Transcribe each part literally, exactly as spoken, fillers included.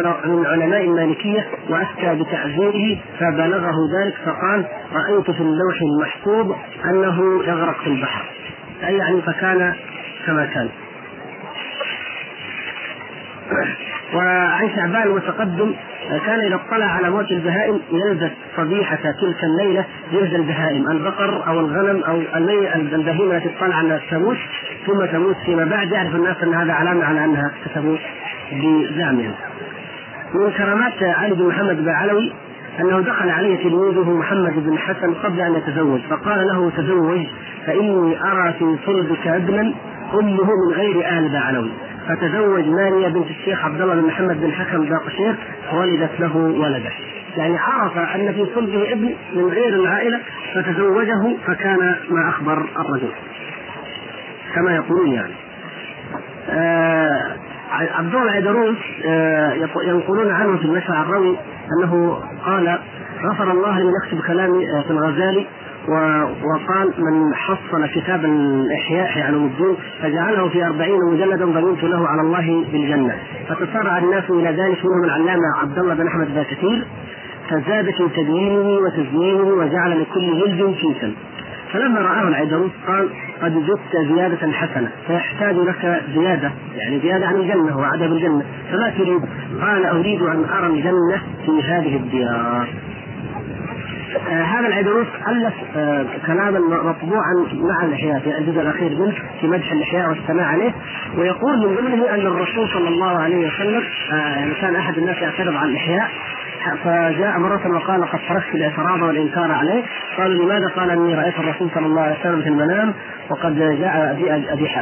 من علماء المالكية وأفتى بتعذيره فبلغه ذلك فقال: رأيت في اللوح المحفوظ أنه يغرق في البحر، أي يعني فكان كما كان. وعن شعبان وتقدم كان إذا اطلع على موت البهائم يلبس صبيحة تلك الليلة جلد البهائم، البقر أو الغنم أو البهيمة التي تطلع على التموت ثم تموت فيما بعد، يعرف الناس أن هذا علامة على أنها تموت بزعمها. من كرامات علي بن محمد بن علوي أنه دخل عليه تلميذه محمد بن حسن قبل أن يتزوج فقال له: تزوج فإني أرى في صلبك ابنا أمه من غير أهل بعلوي. فتزوج مانية بنت الشيخ عبد الله بن محمد بن حكم داقشير ولدت له ولده، يعني عرف أن في صلبه ابن من غير العائلة فتزوجه، فكان ما أخبر الرجل كما يقولون. يعني آه عبد الله يدروس ينقلون عنه في النشر عن الراوي أنه قال: غفر الله لمن أكتب كلامي في الغزالي، وقال: من حصل كتاب الإحياء علوم الدين فجعله في أربعين مجلدا ضمنت له على الله بالجنة. فتسارع الناس إلى ذلك، منهم العلامة عبد الله بن أحمد بن كثير، فزاد في تدوينه وتزيينه وجعل لكل جلد كيسا. فلما رآه العيدروس قال: قد جدت زيادة حسنة، فيحتاج لك زيادة، يعني زيادة عن الجنة وعدم الجنة، فما تريد؟ قال: أريد أن أرى الجنة في هذه الديار. آه هذا العيدروس ألف آه كلاما مطبوعا مع الإحياء في الجزء الأخير منه في مدح الإحياء والثناء عليه، ويقول من ضمنه أن الرسول صلى الله عليه وسلم آه كان أحد الناس يعترض عن الإحياء، فجاء مرة وقال: قد تركت الاعتراض والإنكار عليه. قالوا: لماذا؟ قال: إني رأيت الرسول صلى الله عليه وسلم في المنام، وقد جاء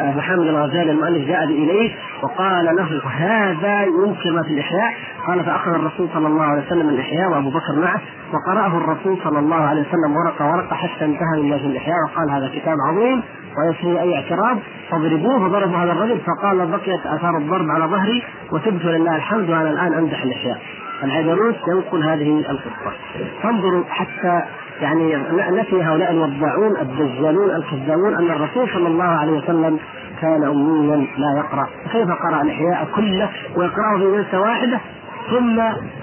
أبو حامد الغزالي المؤلف جاء إليه وقال له: هذا ينكر ما في الإحياء. قال: فأخذ الرسول صلى الله عليه وسلم الإحياء وأبو بكر معه، وقرأه الرسول صلى الله عليه وسلم ورقة ورقة حتى انتهى من الإحياء، وقال: هذا كتاب عظيم ويسري أي اعتراض. فضربوه، فضربوا هذا الرجل فقال: بقيت آثار الضرب على ظهري وتبت لله الحمد، وأنا الآن أمدح الإحياء. العيدروس ينقل هذه القصة. فانظروا حتى يعني نفي هؤلاء الوضاعون الدجالون الكذابون أن الرسول صلى الله عليه وسلم كان أميا لا يقرأ، كيف قرأ الإحياء كله ويقرأه في جلسة واحدة ثم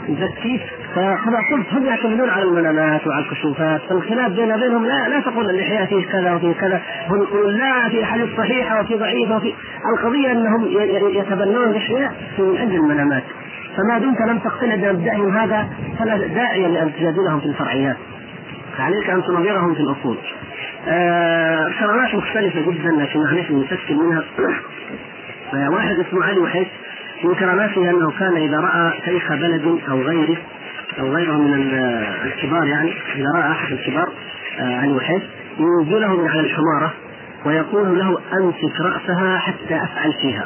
يزكيه؟ فهذا قلت هم يعتمدون على المنامات وعلى الكشوفات، فالخلاف بين بينهم لا, لا تقول الإحياء فيه كذا وفيه كذا، هم يقولون لا في حديث صحيحة وفي ضعيفة وفي القضية، أنهم يتبنون الإحياء من أجل المنامات. فما دمت لم تقتنع بمبدأهم هذا فلا داعي لأن تجادلهم في الفرعيات، عليك أن تنظرهم في الأصول. آه شرائح مختلفة جدا لكن نحن نشكل منها. آه واحد اسمه علي وحيد من كراماته أنه كان إذا رأى شيخ بلد أو غيره أو غيره من الكبار، يعني إذا رأى أحد الكبار آه علي وحيد ينزله من على الحمارة ويقول له: أمسك رأسها حتى أفعل فيها،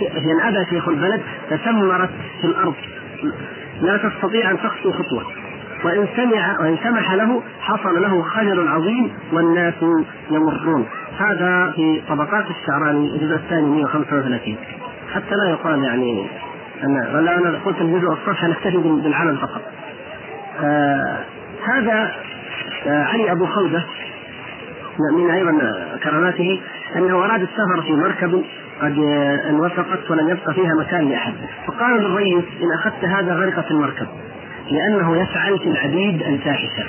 فإن أبى شيخ البلد تسمرت في الأرض لا تستطيع أن تخطو خطوة، وإن سمع وإن سمح له حصل له خجل عظيم والناس يمرون. هذا في طبقات الشعراني الجزء الثاني مئة وخمسة وثلاثين، حتى لا يقال يعني أنا ولا أنا قلت الجزء الصفحة نكتفي بالعلم فقط. آه هذا آه علي أبو خولدة من أيضا كراماته أنه أراد السفر في مركب قد انوثقت ولم يبقى فيها مكان لأحد، فقال للرئيس: إن أخذت هذا غرق في المركب، لأنه يفعل في العبيد الفاحشة،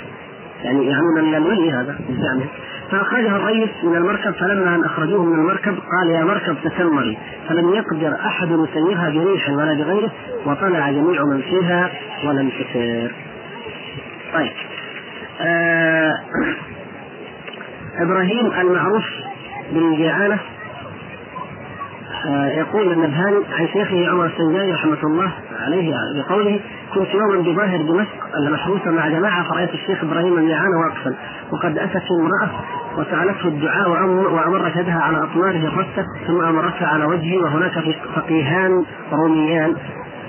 يعني يعمل الولي هذا الزعمي. فأخرجه الرئيس من المركب، فلما أن أخرجوه من المركب قال: يا مركب تسمري، فلم يقدر أحد يسيرها بريح ولا بغيره، وطلع جميع من فيها ولم تسير. طيب آه إبراهيم المعروف بالجعانة يقول النبهاني عن شيخه عمر السنجاني رحمة الله عليه بقوله: كنت يوما بظاهر دمشق المحروسة مع جماعة فرأيت الشيخ إبراهيم النعان واقفا، وقد أتت امرأة وسألته الدعاء وأمرت يدها على أطماره الرثة ثم أمرتها على وجهي، وهناك فقيهان روميان،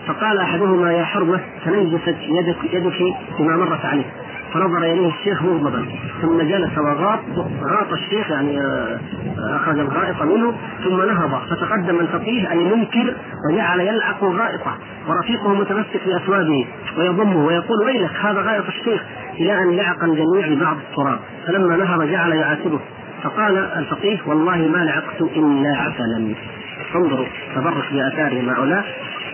فقال أحدهما: يا حرمة تنجست يدك, يدك فيما مرت عليه. فنظر إليه الشيخ مغضبا ثم جلس وغاط غاط الشيخ، يعني أخرج الغائطة منه ثم نهض، فتقدم الفقيه المنكر وجعل يلعق الغائطة، ورفيقه متمسك بأثوابه ويضمه ويقول: ويلك هذا غائط الشيخ، إلى أن لعق الجميع بعض التراب، فلما نهض جعل يعاتبه، فقال الفقيه: والله ما لعقت إلا عسلا. انظروا تبرك بآثار هؤلاء.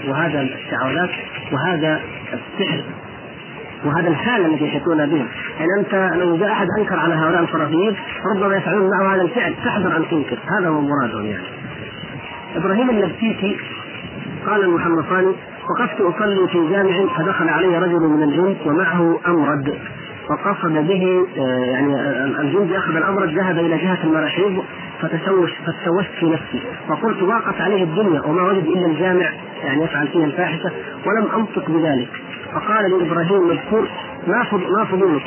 وهذا التعاونات وهذا السحر وهذا الحال الذي يحيطون به. يعني أنت لو جاء أحد أنكر على هؤلاء الخرافيين ربما يفعلون معه هذا الفعل، تحذر أن تنكر، هذا هو مرادهم. يعني إبراهيم النبتيتي قال المحمصاني: وقفت أصلي في جامع فدخل علي رجل من الجن ومعه أمرد، فقصد به يعني الجندي أخذ الأمرد ذهب إلى جهة المراحيض فتشوش فتشوشت في نفسي، فقلت ضاقت عليه الدنيا وما وجد إلا الجامع يعني يفعل فيها الفاحشة ولم أنطق بذلك. فقال لي إبراهيم مذكور: ما ما فضولك؟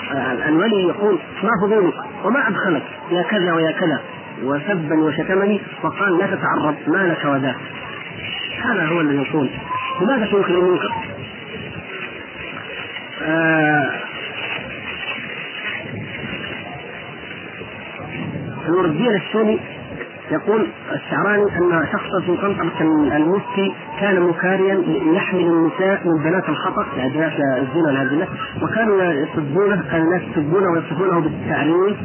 الولي يقول: ما فضولك وما أدخلك يا كذا ويا كذا، وسبا وشتمني وقال: لا تتعرض ما لك وذاك. هذا هو الذي يقول. وماذا تنكر المنكر؟ آه الوردية السوري يقول الشعراني أن شخصا في قنطرة المفتي كان مكاريا يحمل النساء من بنات الخطأ، يعني بنات الزنا الهزلة، وكانوا يسبونه الناس يسبونه ويصفونه بالتعريف،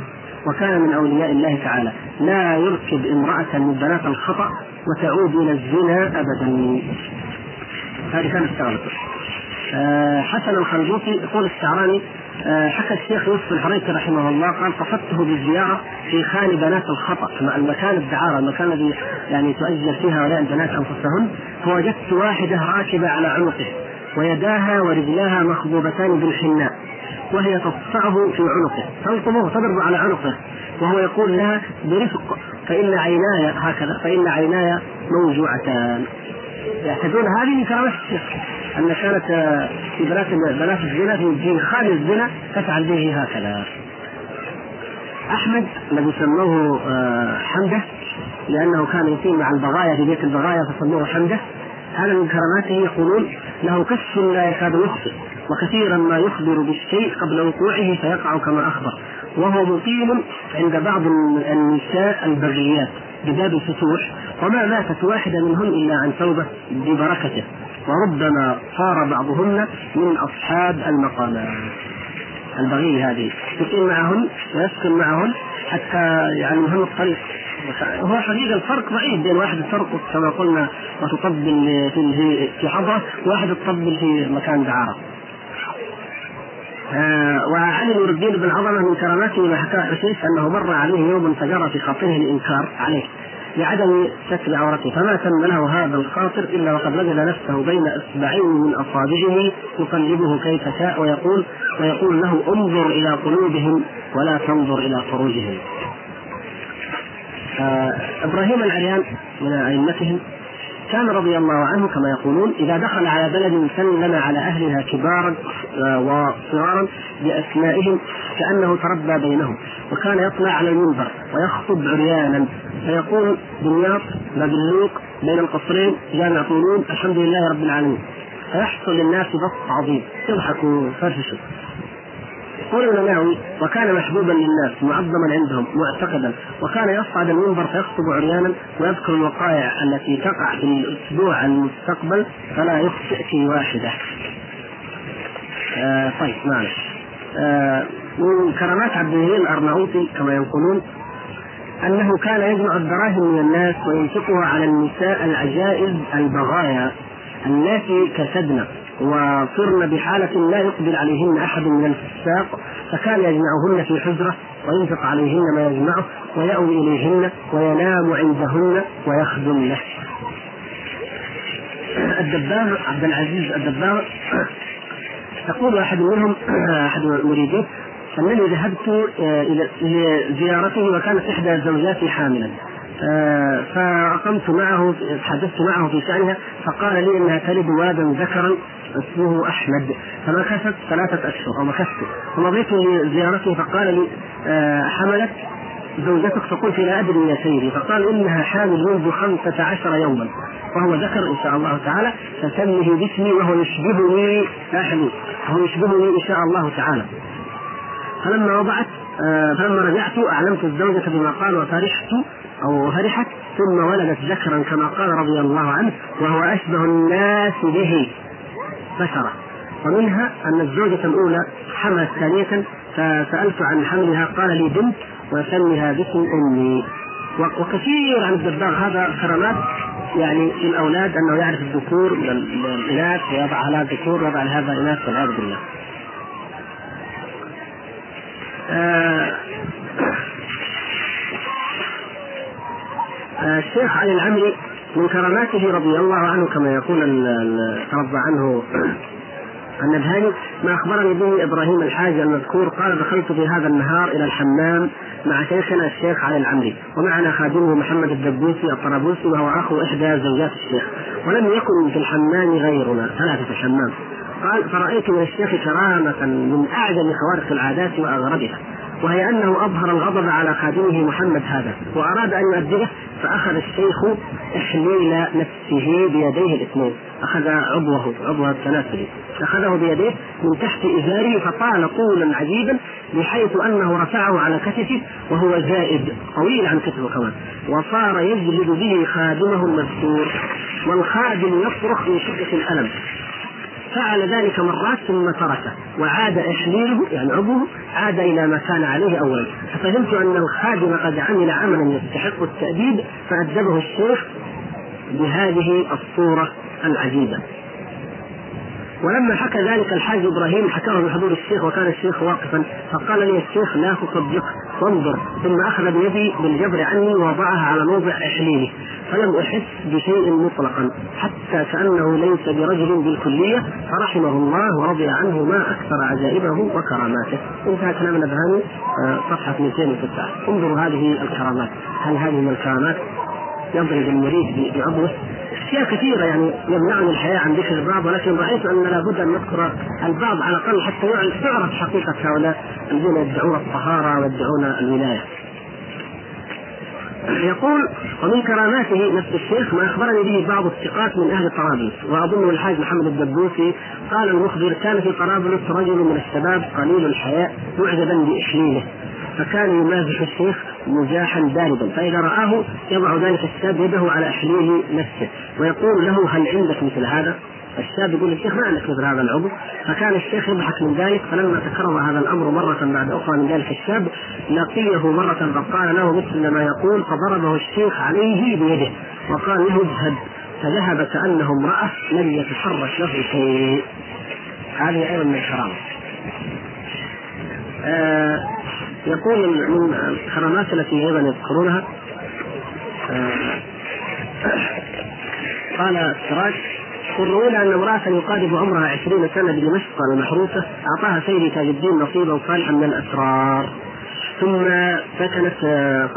وكان من أولياء الله تعالى، لا يركب امرأة من بنات الخطأ وتعود إلى الزنا أبدا. هذه كانت شعرته. حسن الخنجوطي يقول الشعراني: حكى الشيخ يوسف الحريقي رحمه الله قال: قصدته بالزيارة في خان بنات الخطأ، المكان الدعارة، المكان الذي يعني تؤجر فيها هؤلاء البنات أنفسهن، فوجدت واحدة راكبة على عنقه ويداها ورجلاها مخضوبتان بالحناء، وهي تطعه في عنقه تلطمه تضرب على عنقه، وهو يقول لها برفق: فإن عيناي هكذا فإن عيناي موجوعتان. يعتدون هذه كرامة الشيخ أن كانت في بنات بنات الزنا في جيل خالي الزنا تفعل به هكذا. أحمد الذي سموه حمدة لأنه كان يقيم مع البغايا في بيت البغايا فسموه حمدة، هذا من كراماته. يقولون له: كشف لا يكاد يخطئ، وكثيرا ما يخبر بالشيء قبل وقوعه فيقع كما أخبر، وهو مقيم عند بعض النساء البريات بباب الفتوح، وما ماتت واحدة منهم إلا عن توبة ببركته، وربما صار بعضهن من أصحاب المقامات. البغي هذه يقيم معهن ويسكن معهن حتى يعني مهم الطريق. هو حقيقة الفرق بعيد بين واحد يسرقك كما قلنا وتطبل في حضرة، واحد يطبل في مكان دعارة. آه وعلي نور الدين بن عظمة من كراماته ما حكى حسيس أنه مر عليه يوم فجر في خاطره الإنكار عليه لعدم ستر عورته، فما تم له هذا الخاطر إلا وقد وجد نفسه بين إصبعين من أصابعه يقلبه كيف شاء، ويقول ويقول له: انظر إلى قلوبهم ولا تنظر إلى خروجهم. آه إبراهيم العريان من أئمتهم كان رضي الله عنه كما يقولون إذا دخل على بلد سلم على أهلها كبارا وصغارا بأسمائهم كأنه تربى بينهم، وكان يطلع على المنبر ويخطب عريانا فيقول: دمياط بابلوك بين القصرين جامع طولون الحمد لله رب العالمين، فيحصل للناس بسط عظيم يضحكوا فرشوا. يقول النووي: وكان محبوبا للناس معظما عندهم معتقدا، وكان يصعد المنبر فيخطب عريانا ويذكر الوقائع التي تقع في الأسبوع المستقبل فلا يخطئ في واحدة. آه طيب معلش. آه من كرامات عبد الهي الأرناؤوطي كما ينقلون أنه كان يجمع الدراهم من الناس وينفقها على النساء العجائز البغايا التي كسدنا وصرنا بحالة لا يقبل عليهن أحد من الفساق، فكان يجمعهن في حجرة وينفق عليهن ما يجمعه ويأوي إليهن وينام عندهن ويخدم له. الدباغ عبد العزيز الدباغ تقول أحد منهم أحد مريديه: أنني ذهبت لزيارته وكانت إحدى زوجاتي حاملا، فأقمت معه تحدثت معه في شأنها، فقال لي إنها تلد وادا ذكرا اسمه أحمد، فمكثت ثلاثة أشهر أو مكثت، ومضيت لزيارته فقال لي: حملت زوجتك؟ فقلت: لا أدري يا سيدي، فقال: إنها حامل منذ خمسة عشر يوما وهو ذكر إن شاء الله تعالى، فسمه باسمي وهو يشبهني أحمد وهو يشبهني إن شاء الله تعالى. فلما وضعت فلما رجعت أعلمت الزوجة بما قال وفرحت أو فرحت، ثم ولدت ذكرا كما قال رضي الله عنه، وهو أشبه الناس به بشرة. ومنها أن الزوجة الأولى حملت ثانية، فسألت عن حملها قال لي: بنت وسمها باسم أمي. وكثير عن الدباغ هذا الكرامات يعني في الاولاد انه يعرف الذكور من الاناث ويضع على الذكور ويضع على هذا الاناث والعياذ بالله. آه آه الشيخ علي العمري من كراماته رضي الله عنه كما يقول رضى عنه النبهاني ما اخبرني به ابراهيم الحاج المذكور قال دخلت في هذا النهار الى الحمام مع شيخنا الشيخ علي العمري ومعنا خادمه محمد الدبوسي الطرابوسي وهو اخو احدى زوجات الشيخ ولم يكن في الحمام غيرنا ثلاثه الحمام. قال فرايت من الشيخ كرامه من اعجب خوارق العادات واغربها وهي انه اظهر الغضب على خادمه محمد هذا واراد ان يؤدبه فاخذ الشيخ احليل نفسه بيديه الاثنين اخذ عضوه عضو التناسلي اخذه بيديه من تحت ازاره فطال طولا عجيبا بحيث انه رفعه على كتفه وهو زائد طويل عن كتفه كمان وصار يجلد به خادمه المذكور والخادم يصرخ من شده الالم. فعل ذلك مرات ثم تركه وعاد احليله يعني عضوه عاد الى ما كان عليه اولا ففهمت ان الخادم قد عمل عملا يستحق التأديب فأدبه الشيخ بهذه الصورة العجيبة. ولما حكى ذلك الحاج ابراهيم حكاه بحضور الشيخ وكان الشيخ واقفا فقال لي الشيخ لا تصدق وانظر ثم اخذ بيدي بالجبر عني ووضعها على موضع احليلي فلم احس بشيء مطلقا حتى كانه ليس برجل بالكليه فرحمه الله ورضي عنه ما اكثر عجائبه وكراماته. انتهى كلام النبهاني صفحه مئتين وتسعة. انظروا هذه الكرامات هل هذه من الكرامات يضرب المريض بعضوه؟ أشياء كثيرة يعني يمنعني الحياة عن ذكر البعض ولكن رأيت أن لابد أن نذكر البعض على الأقل حتى تعرف حقيقة هؤلاء الذين يدعون الطهارة ويدعون الولاية. يقول ومن كراماته نفس الشيخ ما أخبرني به بعض الثقات من أهل طرابلس وأظن الحاج محمد الدبوسي قال المخبر كان في طرابلس رجل من الشباب قليل الحياء معجبا بإحليله فكان يمازح الشيخ مزاحا باردا فإذا رآه يضع ذلك الشاب يده على أحليل نفسه ويقول له هل عندك مثل هذا؟ الشاب يقول الشيخ ما عندك مثل هذا العضو فكان الشيخ يضحك من ذلك. فلما تكرر هذا الأمر مرة بعد أخرى من ذلك الشاب لقيه مرة فقال له مثل ما يقول فضربه الشيخ عليه بيده وقال له اذهب فذهب كأنه امرأة لم يتحرك له شيء. هذه أيضا من الكرامة. آه يقول من الكرامات التي ايضا يذكرونها آه قال السراج قرروا لأن امرأة يقارب عمرها عشرين سنة بدمشق المحروسة أعطاها سيدي تاج الدين نصيبا صالحا من الأسرار ثم سكنت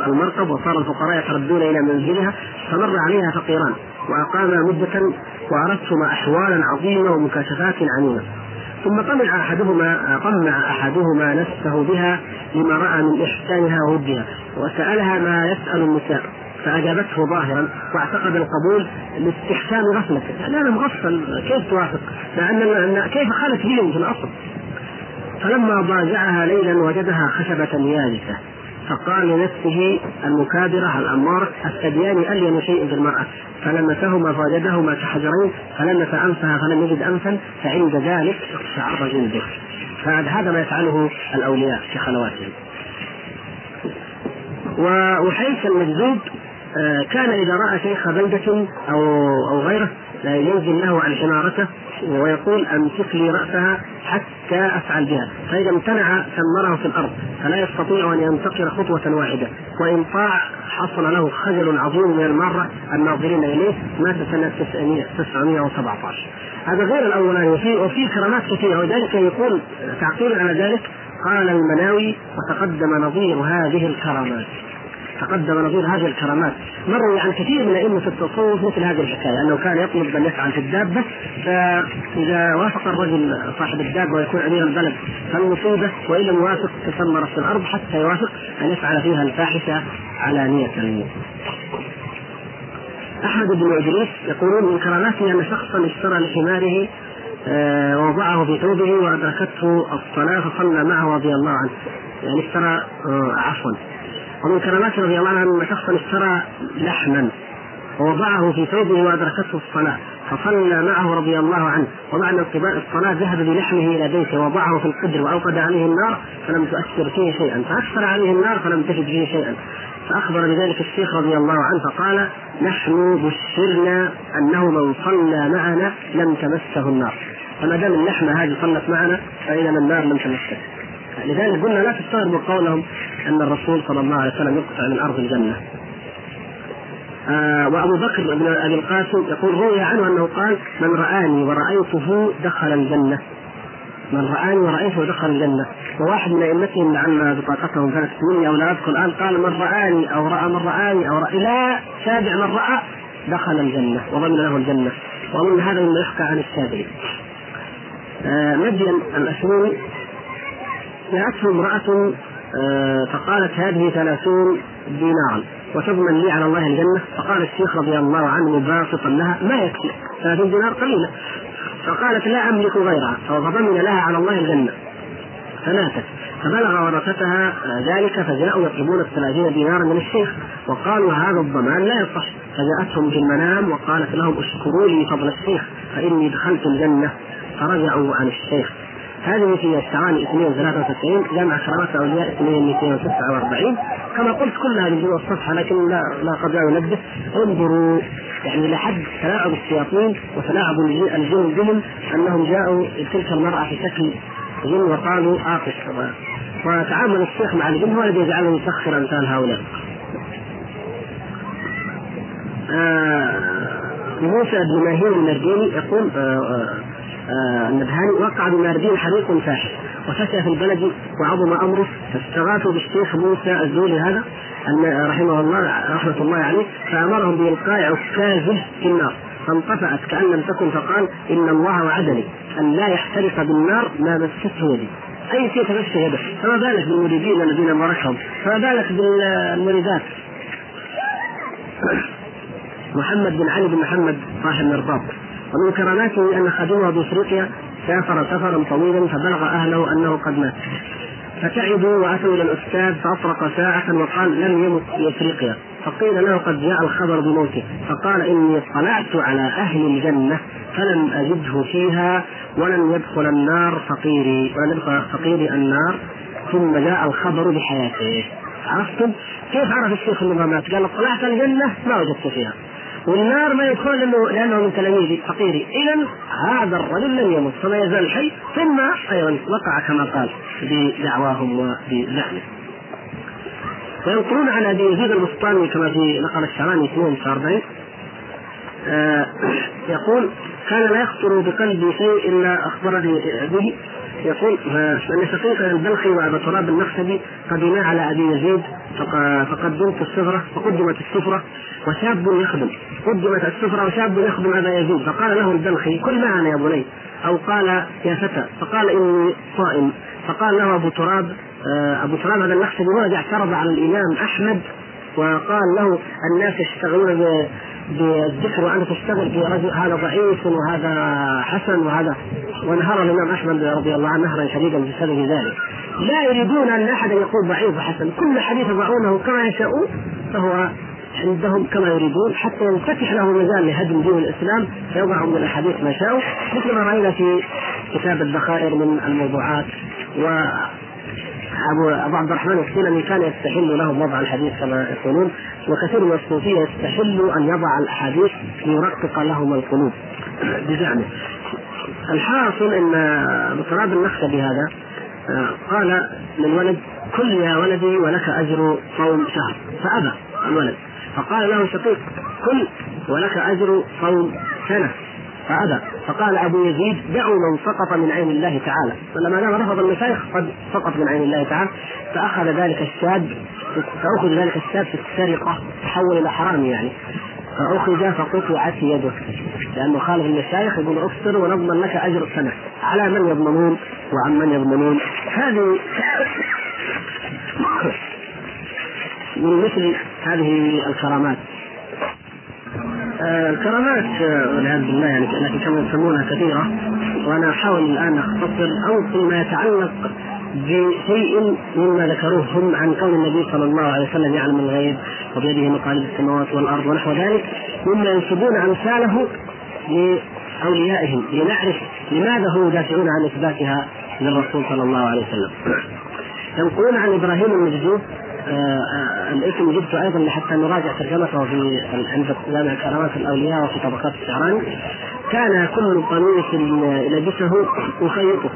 المركب وصار الفقراء يتردون إلى منزلها فمر عليها فقيران وأقام مدة وعرضتهما أحوالا عظيمة ومكاشفات عنيفة ثم طمع أحدهما طمع أحدهما نفسه بها لما رأى من إحسانها وودها وسألها ما يسأل النساء فأجابته ظاهرا واعتقد القبول لاستحسان غفلته. يعني أنا مغفل كيف توافق لأن كيف خالت بهم في الأصل. فلما ضاجعها ليلا وجدها خشبة يابسة فقال لنفسه المكابرة الأمارة الثديان ألين شيء في المرأة فلمسهما فوجدهما كحجرين فلمس أنفها فلم يجد أنفا فعند ذلك شعر جلده. فهذا ما يفعله الأولياء في خلواتهم. وأحيث المجذوب كان إذا رأى شيخ بلدة أو أو غيره لا ينزل له عن حمارته ويقول أمسك لي رأسها حتى أفعل بها فإذا امتنع سمره في الأرض فلا يستطيع أن ينتقر خطوة واحدة وإن طاع حصل له خجل عظيم من المارة الناظرين إليه. مات سنة تسعمئة وسبعة عشر. هذا غير الأولاني وفي وفي كرامات كثيرة وذلك يقول تعقيبا على ذلك قال المناوي وتقدم نظير هذه الكرامات تقدم نظير هذه الكرامات مروا عن كثير من أئمة التصوف مثل هذه الحكاية أنه كان يطلب أن يفعل في الدابة فإذا وافق الرجل صاحب الدابة ويكون أمير البلد فالمصيبة وإن لم يوافق تسمر في الأرض حتى يوافق أن يفعل فيها الفاحشة علانية. أحمد بن إدريس يقولون من كراماته أن شخصا اشترى لحماره أه ووضعه في ثوبه وأدركته الصلاة فصلى معه رضي الله عنه يعني اشترى أه عفوا. ومن كراماته رضي الله عنه أن شخصا اشترى لحما ووضعه في ثوبه وأدركته الصلاة فصلى معه رضي الله عنه، وبعد انقضاء الصلاة ذهب بلحمه إلى بيته ووضعه في القدر وأوقد عليه النار فلم تؤثر فيه شيئا، فأكثر عليه النار فلم تجد فيه شيئا. فأخبر بذلك الشيخ رضي الله عنه فقال: نحن بشرنا أنه من صلى معنا لم تمسه النار، فما دام اللحمة هذه صلت معنا فإنما النار لم تمسه. لذلك قلنا لا تستغربوا من قولهم أن الرسول صلى الله عليه وسلم يقطع من أرض الجنة. آه وأبو بكر بن أبي القاسم يقول: روي عنه أنه قال: من رآني ورأيته دخل الجنة، من رآني ورأيته دخل الجنة. وواحد من أئمتهم لعلنا بطاقتهم كانت تسميني أو لا أذكر الآن قال: من رآني أو رأى من رآني أو رأى لا سابع من رأى دخل الجنة وضمن له الجنة. ومن هذا مما يحكى عن السابعين. آه نجي الأسمين: جاءته امرأة آه فقالت: هذه ثلاثون دينارا وتضمن لي على الله الجنة. فقال الشيخ رضي الله عنه باسطا لها: ما يكفي، ثلاثين دينار قليلة. فقالت: لا أملك غيرها، فضمن لها على الله الجنة. فماتت، فبلغ ورثتها ذلك فجاءوا يطلبون الثلاثين دينارا من الشيخ وقالوا: هذا الضمان لا يصح. فجاءتهم في المنام وقالت لهم: اشكروا لي فضل الشيخ فإني دخلت الجنة. فرجعوا عن الشيخ. هذه في الشعان اثنين وثلاثة وتسعين جامع شرارات أولياء اثنين وأربعين. كما قلت كلها من جوا الصفحة لكن لا, لا قد لا ينبه. انظروا يعني لحد تلاعب الشياطين وتلاعب الجن بهم، أنهم جاءوا تلك المرأة في شكل جن وقالوا آقش، وتعامل الشيخ مع الجن هو الذي يجعله يسخر أمثال هؤلاء. موسى بن ماهير المرجاني يقول: النبهاني وقع بماردين حريق فاحش وفشى في البلد وعظم أمره، فاستغاثوا بالشيخ موسى الزولي هذا رحمه الله رحمة الله عليه، فأمرهم بإلقاء عكازه في النار فانطفأت كأن لم تكن، فقال: إن الله وعدني أن لا يحترق بالنار ما مسته يدي. أي شيء تمسك يده، فما بالك بالمريدين الذين مركهم، فما بالك بالمريدات. محمد بن علي بن محمد صاحب المرباط، ومن كراماته أن خادمه بإفريقيا سافر سفرا طويلا فبلغ أهله أنه قد مات، فتعبوا وأتوا إلى الأستاذ فأفرق ساعة وقال: لم يمت في إفريقيا. فقيل له: قد جاء الخبر بموته. فقال: إني اطلعت على أهل الجنة فلم أجده فيها ولم يدخل النار فقيري ولم يدخل فقيري النار، ثم جاء الخبر بحياته. عرفتم كيف عرف الشيخ النظامات؟ قال: اطلعت الجنة ما وجدت فيها، والنار ما يدخل لأنه, لأنه من تلاميذي فقيري، إذن هذا الرجل لم يمت فما يزال حي. ثم أيضا وقع كما قال بدعواهم وبزعمه. وينقلون عن أبي يزيد البسطامي كما في نقل الشعراني اثنين وأربعين آه يقول: كان لا يخطر بقلبي شيء إلا أخبرني به. يقول: أن شقيقي البلخي وأبا تراب النخشبي قدما على أبي يزيد فقدمت السفرة فقدمت السفرة وشاب يخدم، قدمت السفرة وشاب يخدم أبا يزيد. فقال له البلخي: كل معنا يا بني، أو قال: يا فتى. فقال: إني صائم. فقال له أبو تراب أبو تراب هذا النخشبي ورجع اعترض على الإمام أحمد وقال له: الناس يشتغلون بالذكر وأنت تشتغل برجل هذا ضعيف وهذا حسن وهذا، ونهر الإمام أحمد رضي الله عنه نهرا شديدا بسبب ذلك. لا يريدون أن أحد يقول ضعيف وحسن، كل حديث يضعونه كما يشاءون فهو عندهم كما يريدون، حتى ينفتح له مجال لهدم دين الإسلام فيضعهم من الحديث ما شاءوا، مثل ما رأينا في كتاب الذخائر من الموضوعات. و أبو عبد الرحمن السلمي كان يستحل لهم وضع الحديث كما يقولون، وكثير من الصوفية يستحل أن يضع الحديث ليرقق لهم القلوب بزعمه. الحاصل أن بطراب النخشبي هذا قال للولد: كل يا ولدي ولك أجر صوم شهر، فأبى الولد. فقال له شقيق: كل ولك أجر صوم سنة، فأبى. فقال أبو يزيد: دعوا من سقط من عين الله تعالى. فلما رفض المشايخ قد سقط من عين الله تعالى، فأخذ ذلك الشاب فأخذ ذلك الشاب في السرقة، تحول إلى حرام يعني، فأخذ فقطعت يده لأنه خالف المشايخ، يقول: أفطر ونضمن لك أجر سنة. على من يضمنون وعن من يضمنون؟ هذه من مثل هذه الكرامات. آه الكرامات والعياذ بالله يعني كما يسمونها كثيرة، وأنا أحاول الآن أختصر أو فيما يتعلق بشيء مما ذكروه هم عن قول النبي صلى الله عليه وسلم يعلم الغيب وبيده مقاليد السماوات والأرض ونحو ذلك، مما ينسبون أمثاله لأوليائهم لنعرف لماذا هم يدافعون عن إثباتها للرسول صلى الله عليه وسلم. ينقلون عن إبراهيم المجدوب آه آه الاسم جبته أيضا لحتى نراجع ترجمته في عند جامع كرامات الأولياء وفي طبقات الشعران. كان كل قميص لبسه يخيطه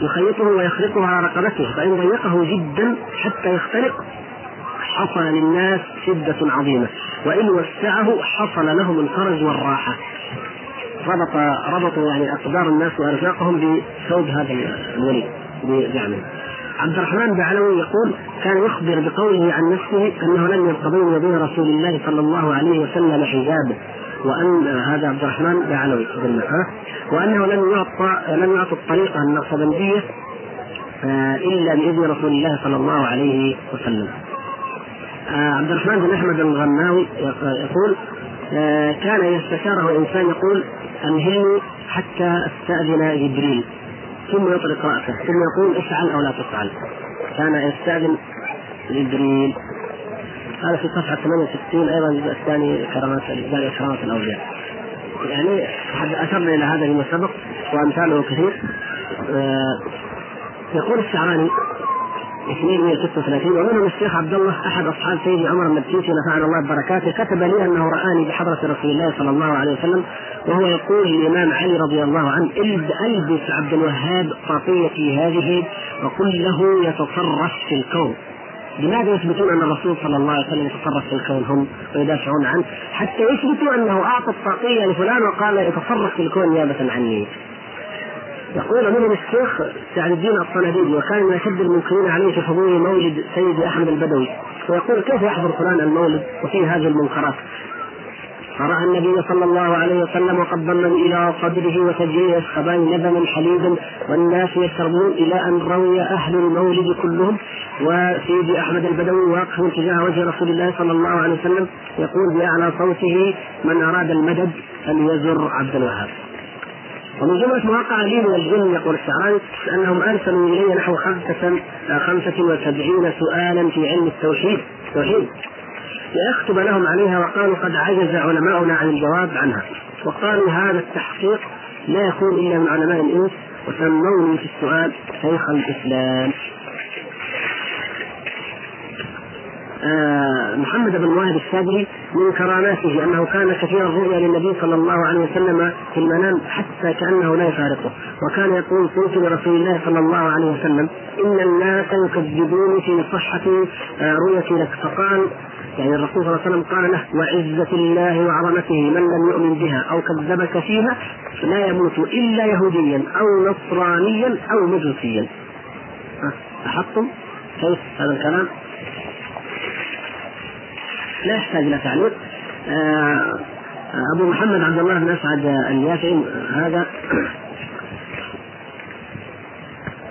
يخيطه ويخرقه على رقبته، فإن ضيقه جدا حتى يخترق حصل للناس شدة عظيمة، وإن وسعه حصل لهم الفرج والراحة. ربط ربطوا يعني أقدار الناس وأرزاقهم بثوب هذا الولي بجعله. عبد الرحمن بعلوي يقول: كان يخبر بقوله عن نفسه أنه لم ينقضي يدين رسول الله صلى الله عليه وسلم حجابه، وأن هذا عبد الرحمن بعلوي بالله، وأنه لم يعطى لم يعطى الطريقة النقشبندية إلا بإذن رسول الله صلى الله عليه وسلم. عبد الرحمن بن أحمد الغناوي يقول: كان يستشاره إنسان يقول: أنهني حتى أستأذن جبريل، ثم يطرق رأسه ثم يقول: افعل أو لا تفعل. كان يستأذن جبريل. هذا في صفحة ثمانية وستين أيضا الجزء الثاني كرامات الأولياء. يعني أشرنا إلى هذا فيما سبق وأمثاله كثير. يقول الشعراني اثنين مئة وستة وثلاثين: ومنهم الشيخ عبد الله أحد أصحاب سيدي عمر النبتيسي نفعنا الله ببركاته، كتب لي أنه رآني بحضرة رسول الله صلى الله عليه وسلم وهو يقول الإمام علي رضي الله عنه: ألبس عبد الوهاب طاقيتي هذه وقل له يتصرف في الكون. لماذا يثبتون أن الرسول صلى الله عليه وسلم يتصرف في الكون هم ويدافعون عنه، حتى يثبتوا أنه أعطى الطاقية لفلان وقال يتصرف في الكون نيابة عني؟ يقول منهم الشيخ سعد الدين الطنابيري: وكان من أشد المنكرين عليه في حضور مولد سيدي أحمد البدوي، ويقول: كيف يحضر فلان المولد وفيه هذه المنكرات؟ فرأى النبي صلى الله عليه وسلم وقد ضمن إلى صدره وثديه يشربان لبنا حليبا والناس يشربون، إلى أن روي أهل المولد كلهم وسيدي أحمد البدوي واقف تجاه وجه رسول الله صلى الله عليه وسلم يقول بأعلى صوته: من أراد المدد فليزر عبد الوهاب. ومن جملة مواقع لي والجن يقول الشعراني أنهم أرسلوا إلي نحو خمسة, خمسة وسبعين سؤالا في علم التوحيد توحيد لأختب لهم عليها، وقالوا قد عجز علماؤنا عن الجواب عنها، وقالوا هذا التحقيق لا يكون إلا من علماء الإنس، وسموني في السؤال شيخ الإسلام. آه محمد بن واهب السادري من كراماته أنه كان كثير الرؤيا للنبي صلى الله عليه وسلم في المنام حتى كأنه لا يفارقه، وكان يقول: قلت لرسول الله صلى الله عليه وسلم: إن الناس يكذبون في صحة آه رؤيتي لك، فقال يعني الرسول صلى الله عليه وسلم قال له: وعزة الله وعظمته من لم يؤمن بها أو كذبك فيها لا يموت إلا يهوديا أو نصرانيا أو مجوسيا. أحطم كيف هذا الكلام؟ لا يحتاج إلى تعليق. أبو محمد عبد الله بن أسعد اليافعي هذا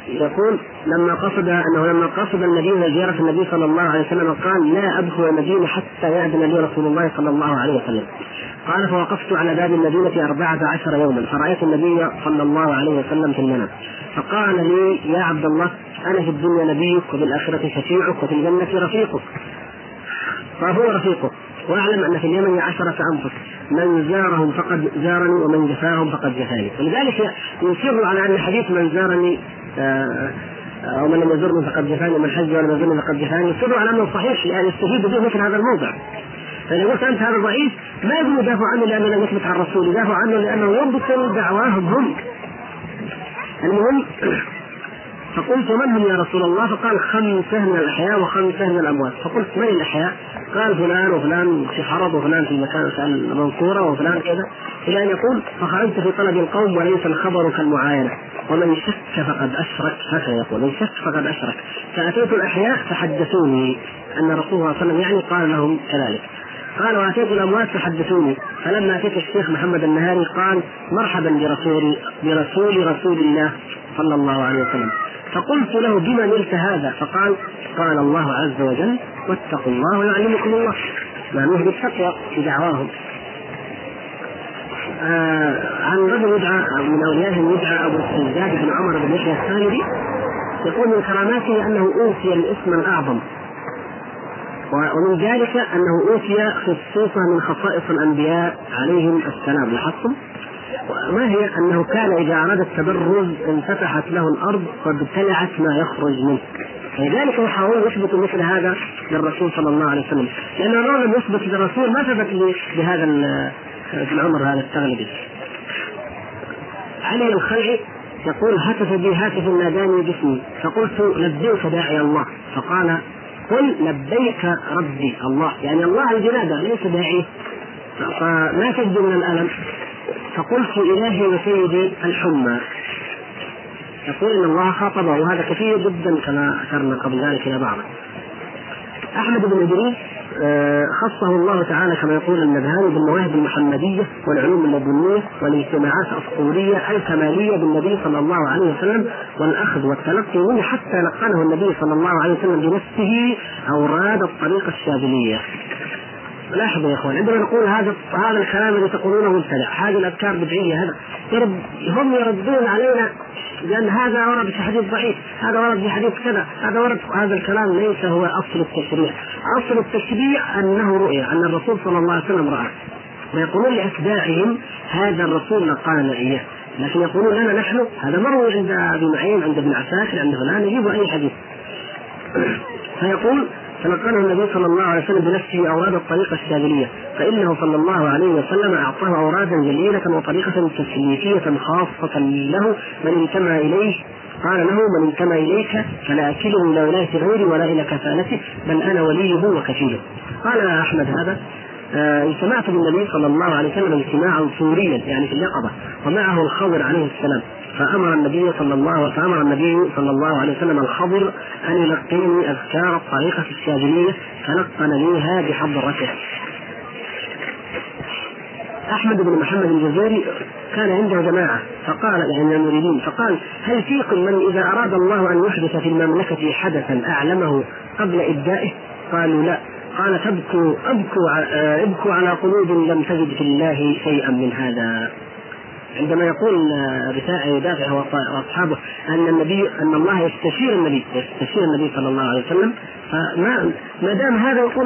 يقول: لما قصد أنه لما قصد المدينة زيارة النبي صلى الله عليه وسلم قال: لا أدخل المدينة حتى يأذن لي رسول الله صلى الله عليه وسلم. قال: فوقفت على باب المدينة أربعة عشر يوما، فرأيت النبي صلى الله عليه وسلم في المنام، فقال لي: يا عبد الله، أنا في الدنيا نبيك، وفي الآخرة شفيعك، وفي الجنة رفيقك. فهو رفيقه. واعلم ان في اليمن عشرة انفس، من زارهم فقد زارني، ومن جفاهم فقد جفاني. ولذلك يصر على ان حديث من زارني او من لم يزرني فقد جفاني، ومن حج ولم يزرني فقد جفاني، يصر على انه صحيح، لان يستفيد به مثل هذا الموضع. فاذا قلت انت هذا ضعيف، ما يقول يدافع عنه لانه لم يثبت عن الرسول، يدافع عنه لانه يربط دعواهم هم. المهم، فقلت: من هم يا رسول الله؟ فقال: خمسة من الأحياء وخمسة من الأموات. فقلت: من الأحياء؟ قال: فلان وفلان في حرض، وفلان في مكان منصورة، وفلان كذا، إلى أن يقول: فخرجت في طلب القوم وليس الخبر كالمعاينة، ومن شك فقد أشرك. هكذا يقول: من شك فقد أشرك. فأتيت الأحياء فحدثوني أن رسول الله صلى الله عليه وسلم يعني قال لهم كذلك. قال: وأتيت الأموات فحدثوني. فلما أتيت الشيخ محمد النهاري قال: مرحبا برسول برسول رسول الله صلى الله عليه وسلم. فقلت له: بما نلت هذا؟ فقال: قال الله عز وجل: واتقوا الله ويعلمكم الله. معنوه بالتقوى في دعواهم. آه عن رجل يدعى من أوليائهم يدعى أبو السجاد بن عمر بن يحيى السامري يقول من كراماته أنه أوتي الاسم الأعظم، ومن ذلك أنه أوتي خصوصا من خصائص الأنبياء عليهم السلام. لاحظتم؟ ما هي؟ أنه كان إذا أراد التبرز انفتحت له الأرض فابتلعت ما يخرج منه، لذلك يحاولون يثبتوا مثل هذا للرسول صلى الله عليه وسلم، لأن الرجل يثبت للرسول ما ثبت بهذا العمر هذا التغلبي. علي الخلعي يقول: هتف بي هاتف ناداني جسمي فقلت لبيك داعي الله، فقال: قل لبيك ربي الله، يعني الله الجنادة ليس داعي، فلا تجد من الألم. فقلت إلهي وسيدي الحمى. يقول إن الله خاطبه، وهذا كثير جدا كما أشرنا قبل ذلك إلى بعض. أحمد بن إدريس خصه الله تعالى كما يقول النبهاني بالمواهب المحمدية والعلوم اللدنية والاجتماعات الأسطورية الكمالية بالنبي صلى الله عليه وسلم والأخذ والتلقي منه، حتى لقنه النبي صلى الله عليه وسلم بنفسه أوراد الطريقة الشاذلية. لاحظوا يا اخوان، عندما نقول هذا هذا الكلام اللي تقولونه مبتدع، هذه الافكار بدعيه، هذا يرد هم يردون علينا لان هذا ورد في حديث ضعيف، هذا ورد في حديث كذا، هذا ورد. هذا الكلام ليس هو اصل التشريع. اصل التشريع انه رؤيه، ان الرسول صلى الله عليه وسلم راى، ويقولون لاتباعهم هذا الرسول قال لنا اياه، لكن يقولون لنا نحن هذا مروي عند ابي معين عند ابن عساكر عند فلان، يجيبوا اي حديث. فيقول فلقنه النبي صلى الله عليه وسلم بنفسه أوراد الطريقة الشاذلية، فإنه صلى الله عليه وسلم أعطاه أورادا جليلة وطريقة تسليكية خاصة له، من انتمى إليه قال له: من انتمى إليك فلا أكله إلى ولاية غيري ولا إلى كفالته، بل أنا وليه وكفيله. قال أحمد: هذا اجتمعت بالنبي صلى الله عليه وسلم اجتماعا صوريا، يعني في اليقظة، ومعه الخضر عليه السلام، فأمر النبي صلى الله فأمر النبي صلى الله عليه وسلم الخضر أن يلقيني أذكار الطريقة الشاذلية، فلقن ليها بحظ الركعة. أحمد بن محمد الجزيري كان عنده جماعة، فقال يعني المريدين، فقال: هل فيكم من إذا أراد الله أن يحدث في المملكة حدثا أعلمه قبل إبدائه؟ قالوا: لا. قال: فابكوا أبكوا أبكوا على قلوب لم تجد في الله شيئا من هذا. عندما يقول رسائل يدافع واصحابه ان النبي ان الله يستشير النبي يستشير النبي صلى الله عليه وسلم، فما ما دام هذا يقول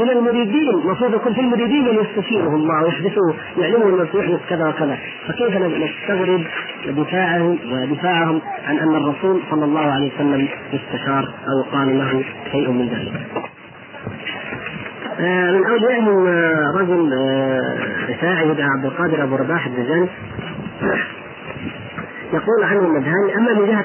من المريدين، المفروض يكون في المريدين اللي يستشيره الله ويحدثه يعلمه انه يحدث كذا وكذا، فكيف نستغرب دفاعه ودفاعهم عن ان الرسول صلى الله عليه وسلم استشار او قال له شيء من ذلك. من أوليائهم رجل رفاعي يدعى عبد القادر أبو رباح الدجاني، يقول عنه النبهاني: أما من جهة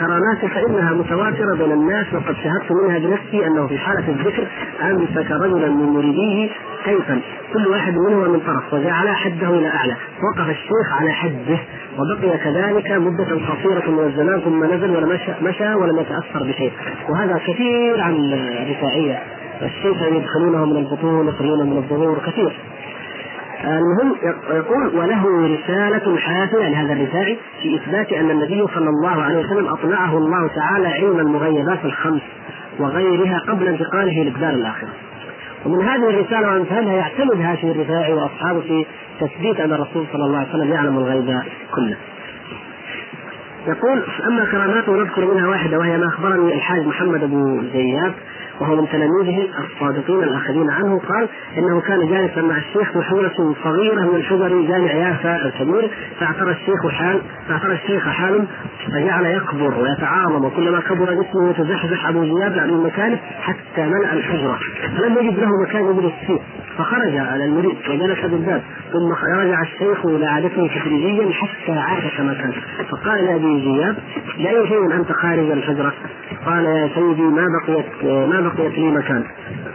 كراماته فإنها متواترة بين الناس، وقد شهدت منها بنفسي أنه في حالة الذكر أمسك رجلا من مريديه كيفا كل واحد منهما من طرف وجعل حده إلى أعلى، وقف الشيخ على حده وبقي كذلك مدة قصيرة من الزمان، ثم نزل ولم مشى ولم يتأثر بشيء. وهذا كثير عن الرفاعية، الشيخ يدخلونه من البطون يخرجونه من الظهور كثير. المهم يقول: وله رسالة حافلة لهذا الرفاعي في إثبات أن النبي صلى الله عليه وسلم أطلعه الله تعالى علم المغيبات الخمس وغيرها قبل انتقاله للدار الآخرة. ومن هذه الرسالة وأمثالها يعتمد هاشم الرفاعي وأصحابه في تثبيت أن الرسول صلى الله عليه وسلم يعلم الغيب كله. يقول: أما كراماته نذكر منها واحدة، وهي ما أخبرني الحاج محمد أبو زياد وهو من تلاميذه الصادقين الآخرين عنه، قال إنه كان جالسا مع الشيخ وحولة صغيرة من الحجر جامع يافا الكبير، فاعترى الشيخ حال فاعترى الشيخ حال فجعل يكبر ويتعاظم، وكلما كبر جسمه يتزحزح أبو زياد عن المكان حتى ملأ الحجرة، فلم يجد له مكان يجلس فيه، فخرج على المريد وجلس بالباب، ثم رجع الشيخ إلى عادته تدريجيا حتى عاد كما كان، فقال لأبي زياد: لأي شيء أنت خارج الحجرة؟ قال: يا سيدي ما بقيت ما بقيت لي مكان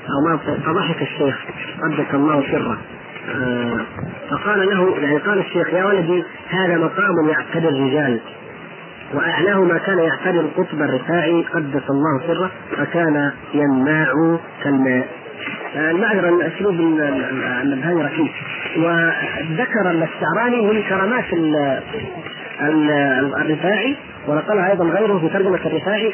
أو ما. فضحك الشيخ قدك الله سره، فقال له يعني قال الشيخ: يا ولدي هذا مقام يعتدي الرجال، وأعلاه ما كان يعتدي القطب الرفاعي قدس الله سره، فكان ينماع كالماء. المعذرة الأسلوب النبهاني رحيم. وذكر الاستعراني من كرامات الرفاعي، ونقلها أيضا غيره في ترجمة الرفاعي،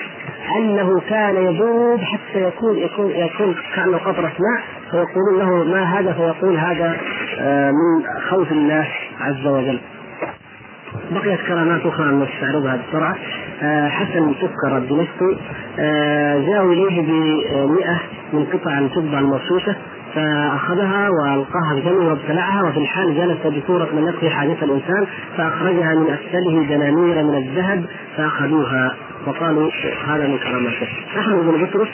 أنه كان يذوب حتى يكون يكون يكون كأنه قطرة ماء، فيقول له: ما هذا؟ فيقول: هذا من خوف الله عز وجل. بقيت كرامات أخرى نستعرضها بسرعة. حسن سكر دمشقي جاءوا اليه بمئة من قطع الفضه المرصوصه، فاخذها والقاها في فمه وابتلعها، وفي الحال جلس بصوره من يقضي حادث الانسان، فاخرجها من اسفله دنانير من الذهب فاخذوها وقالوا هذا من كرامته. احمد بن بطرس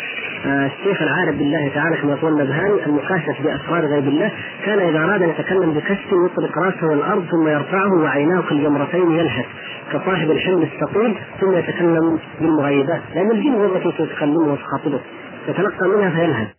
الشيخ العارف بالله تعالى كما يقول النبهاني المكاشف باسرار غيب الله، كان اذا اراد ان يتكلم بكشف يطلق راسه الارض ثم يرفعه وعيناه كالجمرتين يلهث كصاحب الحمل الثقيل ثم يتكلم بالمغيبات، لان الجن هو التي تتكلمه وتخاطبه يتلقى منها فيلهث.